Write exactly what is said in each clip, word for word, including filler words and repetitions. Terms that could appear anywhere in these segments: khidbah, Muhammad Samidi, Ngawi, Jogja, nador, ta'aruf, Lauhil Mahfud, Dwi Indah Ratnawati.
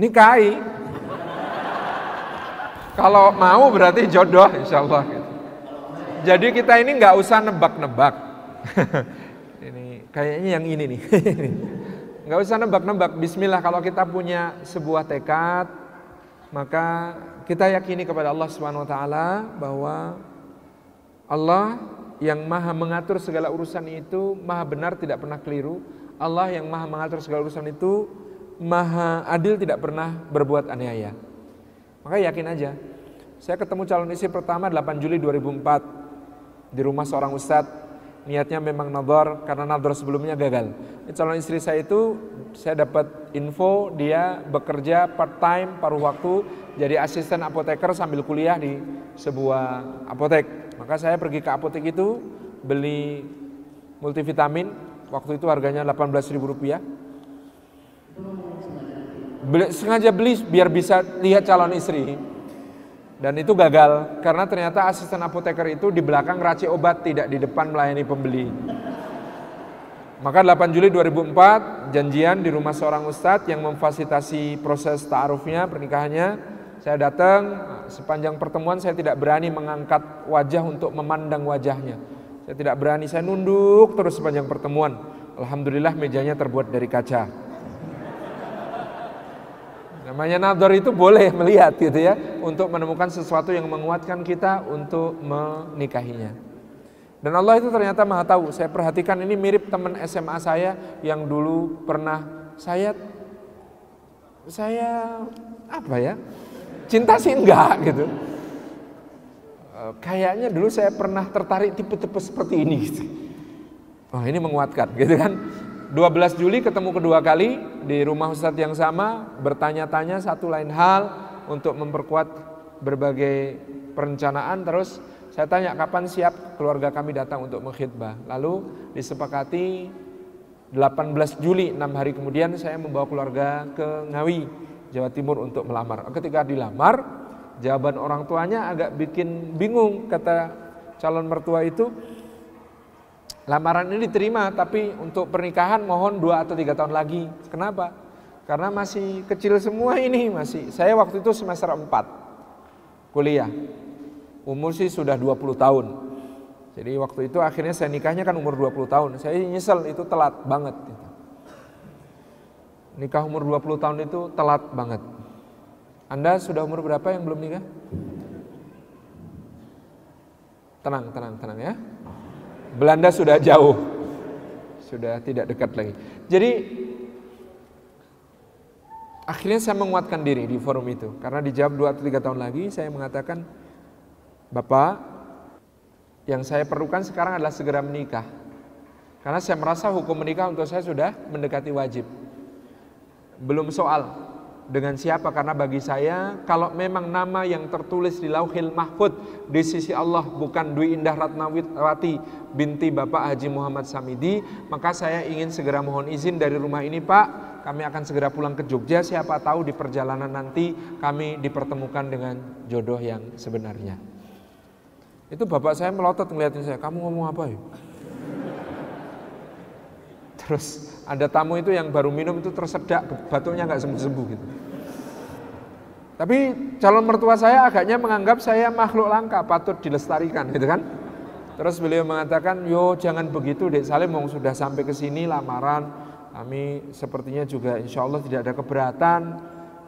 nikahi. Kalau mau berarti jodoh, insya Allah. Jadi kita ini nggak usah nebak-nebak. Ini kayaknya yang ini nih. Nggak usah nebak-nebak. Bismillah, kalau kita punya sebuah tekad, maka kita yakini kepada Allah Subhanahu wa Ta'ala bahwa Allah yang maha mengatur segala urusan itu maha benar, tidak pernah keliru. Allah yang maha mengatur segala urusan itu maha adil, tidak pernah berbuat aniaya. Maka yakin aja. Saya ketemu calon istri pertama delapan Juli dua ribu empat di rumah seorang ustadz. Niatnya memang nador, karena nador sebelumnya gagal. Calon istri saya itu, saya dapat info dia bekerja part time, paruh waktu, jadi asisten apoteker sambil kuliah di sebuah apotek. Maka saya pergi ke apotek itu beli multivitamin, waktu itu harganya delapan belas ribu rupiah. Beli, sengaja beli biar bisa lihat calon istri. Dan itu gagal, karena ternyata asisten apoteker itu di belakang racik obat, tidak di depan melayani pembeli. Maka delapan Juli dua ribu empat, janjian di rumah seorang ustadz yang memfasilitasi proses ta'arufnya, pernikahannya. Saya datang, sepanjang pertemuan saya tidak berani mengangkat wajah untuk memandang wajahnya. Saya tidak berani, saya nunduk terus sepanjang pertemuan. Alhamdulillah mejanya terbuat dari kaca. Namanya nador itu boleh melihat gitu ya, untuk menemukan sesuatu yang menguatkan kita untuk menikahinya. Dan Allah itu ternyata maha tahu. Saya perhatikan ini mirip teman S M A saya yang dulu pernah saya saya apa ya, cinta sih enggak gitu. E, kayaknya dulu saya pernah tertarik tipe-tipe seperti ini gitu. Oh, ini menguatkan gitu kan. dua belas Juli ketemu kedua kali di rumah ustadz yang sama, bertanya-tanya satu lain hal untuk memperkuat berbagai perencanaan. Terus saya tanya, kapan siap keluarga kami datang untuk mengkhidbah? Lalu disepakati delapan belas Juli, enam hari kemudian saya membawa keluarga ke Ngawi, Jawa Timur untuk melamar. Ketika dilamar, jawaban orang tuanya agak bikin bingung. Kata calon mertua itu, lamaran ini diterima, tapi untuk pernikahan mohon dua atau tiga tahun lagi. Kenapa? Karena masih kecil semua ini, masih. Saya waktu itu semester empat kuliah. Umur sih sudah dua puluh tahun. Jadi waktu itu akhirnya saya nikahnya kan umur dua puluh tahun. Saya nyesel, itu telat banget. Nikah umur dua puluh tahun itu telat banget. Anda sudah umur berapa yang belum nikah? Tenang, tenang, tenang ya. Belanda sudah jauh, sudah tidak dekat lagi. Jadi akhirnya saya menguatkan diri di forum itu, karena dijawab dua atau tiga tahun lagi. Saya mengatakan, Bapak, yang saya perlukan sekarang adalah segera menikah, karena saya merasa hukum menikah untuk saya sudah mendekati wajib. Belum soal dengan siapa, karena bagi saya kalau memang nama yang tertulis di Lauhil Mahfud di sisi Allah bukan Dwi Indah Ratnawati binti Bapak Haji Muhammad Samidi, maka saya ingin segera mohon izin dari rumah ini, Pak. Kami akan segera pulang ke Jogja, siapa tahu di perjalanan nanti kami dipertemukan dengan jodoh yang sebenarnya. Itu bapak saya melotot ngeliatin saya, kamu ngomong apa ya? Terus ada tamu itu yang baru minum itu tersedak, batuknya nggak sembuh-sembuh gitu. Tapi calon mertua saya agaknya menganggap saya makhluk langka, patut dilestarikan gitu kan. Terus beliau mengatakan, yo jangan begitu Dek Salim, wong sudah sampai ke sini lamaran, kami sepertinya juga insya Allah tidak ada keberatan.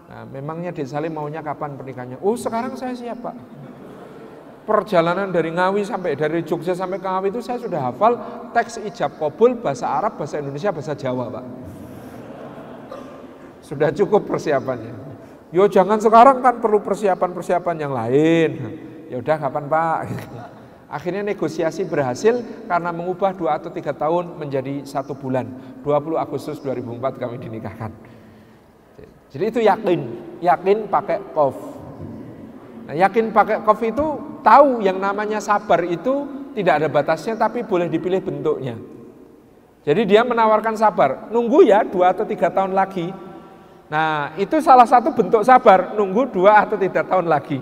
Nah, memangnya Dek Salim maunya kapan pernikahannya? Oh sekarang saya siap Pak. Perjalanan dari Ngawi sampai dari Jogja sampai ke Ngawi itu saya sudah hafal teks ijab kabul bahasa Arab, bahasa Indonesia, bahasa Jawa Pak. Sudah cukup persiapannya. Yo jangan sekarang, kan perlu persiapan-persiapan yang lain. Ya udah kapan Pak? Akhirnya negosiasi berhasil karena mengubah dua atau tiga tahun menjadi satu bulan. dua puluh Agustus dua ribu empat kami dinikahkan. Jadi itu yakin, yakin pakai kof. Nah, yakin pakai kof itu tahu yang namanya sabar itu tidak ada batasnya, tapi boleh dipilih bentuknya. Jadi dia menawarkan sabar, nunggu ya dua atau tiga tahun lagi. Nah itu salah satu bentuk sabar, nunggu dua atau tiga tahun lagi.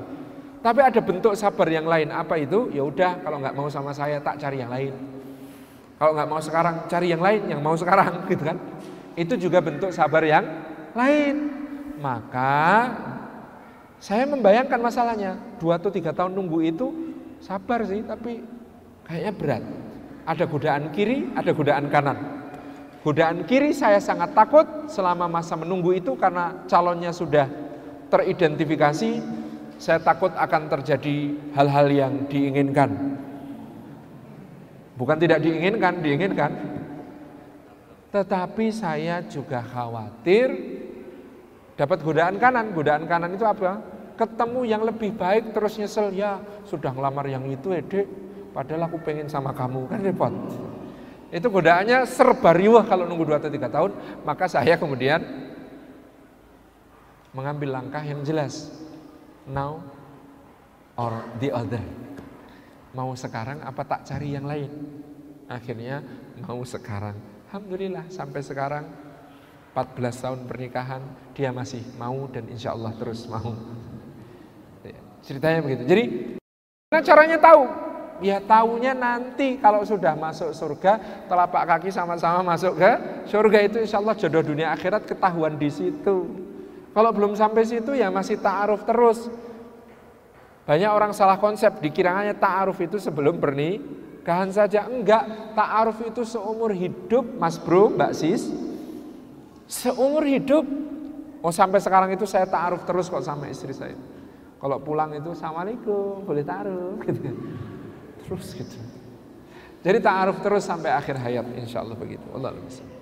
Tapi ada bentuk sabar yang lain, apa itu? Ya udah, kalau nggak mau sama saya tak cari yang lain. Kalau nggak mau sekarang cari yang lain, yang mau sekarang gitu kan. Itu juga bentuk sabar yang lain. Maka saya membayangkan masalahnya, dua atau tiga tahun nunggu itu sabar sih, tapi kayaknya berat. Ada godaan kiri, ada godaan kanan. Godaan kiri saya sangat takut selama masa menunggu itu karena calonnya sudah teridentifikasi. Saya takut akan terjadi hal-hal yang diinginkan. Bukan tidak diinginkan, diinginkan. Tetapi saya juga khawatir dapat godaan kanan. Godaan kanan itu apa? Ketemu yang lebih baik terus nyesel. Ya sudah ngelamar yang itu ya dek, padahal aku pengen sama kamu. Kan repot. Itu godaannya serba riwah kalau nunggu dua atau tiga tahun. Maka saya kemudian mengambil langkah yang jelas. Now or the other. Mau sekarang apa tak cari yang lain? Akhirnya mau sekarang. Alhamdulillah sampai sekarang empat belas tahun pernikahan dia masih mau dan insya Allah terus mau. Ceritanya begitu. Jadi gimana caranya tahu? Ya taunya nanti kalau sudah masuk surga, telapak kaki sama-sama masuk ke surga itu insya Allah jodoh dunia akhirat ketahuan di situ. Kalau belum sampai situ ya masih ta'aruf terus. Banyak orang salah konsep, dikiranya ta'aruf itu sebelum pernikahan saja. Enggak, ta'aruf itu seumur hidup, Mas Bro, Mbak Sis. Seumur hidup. Oh sampai sekarang itu saya ta'aruf terus kok sama istri saya. Kalau pulang itu assalamualaikum, boleh ta'aruf gitu. Terus gitu. Jadi ta'aruf terus sampai akhir hayat insya Allah begitu. Wallahu a'lam.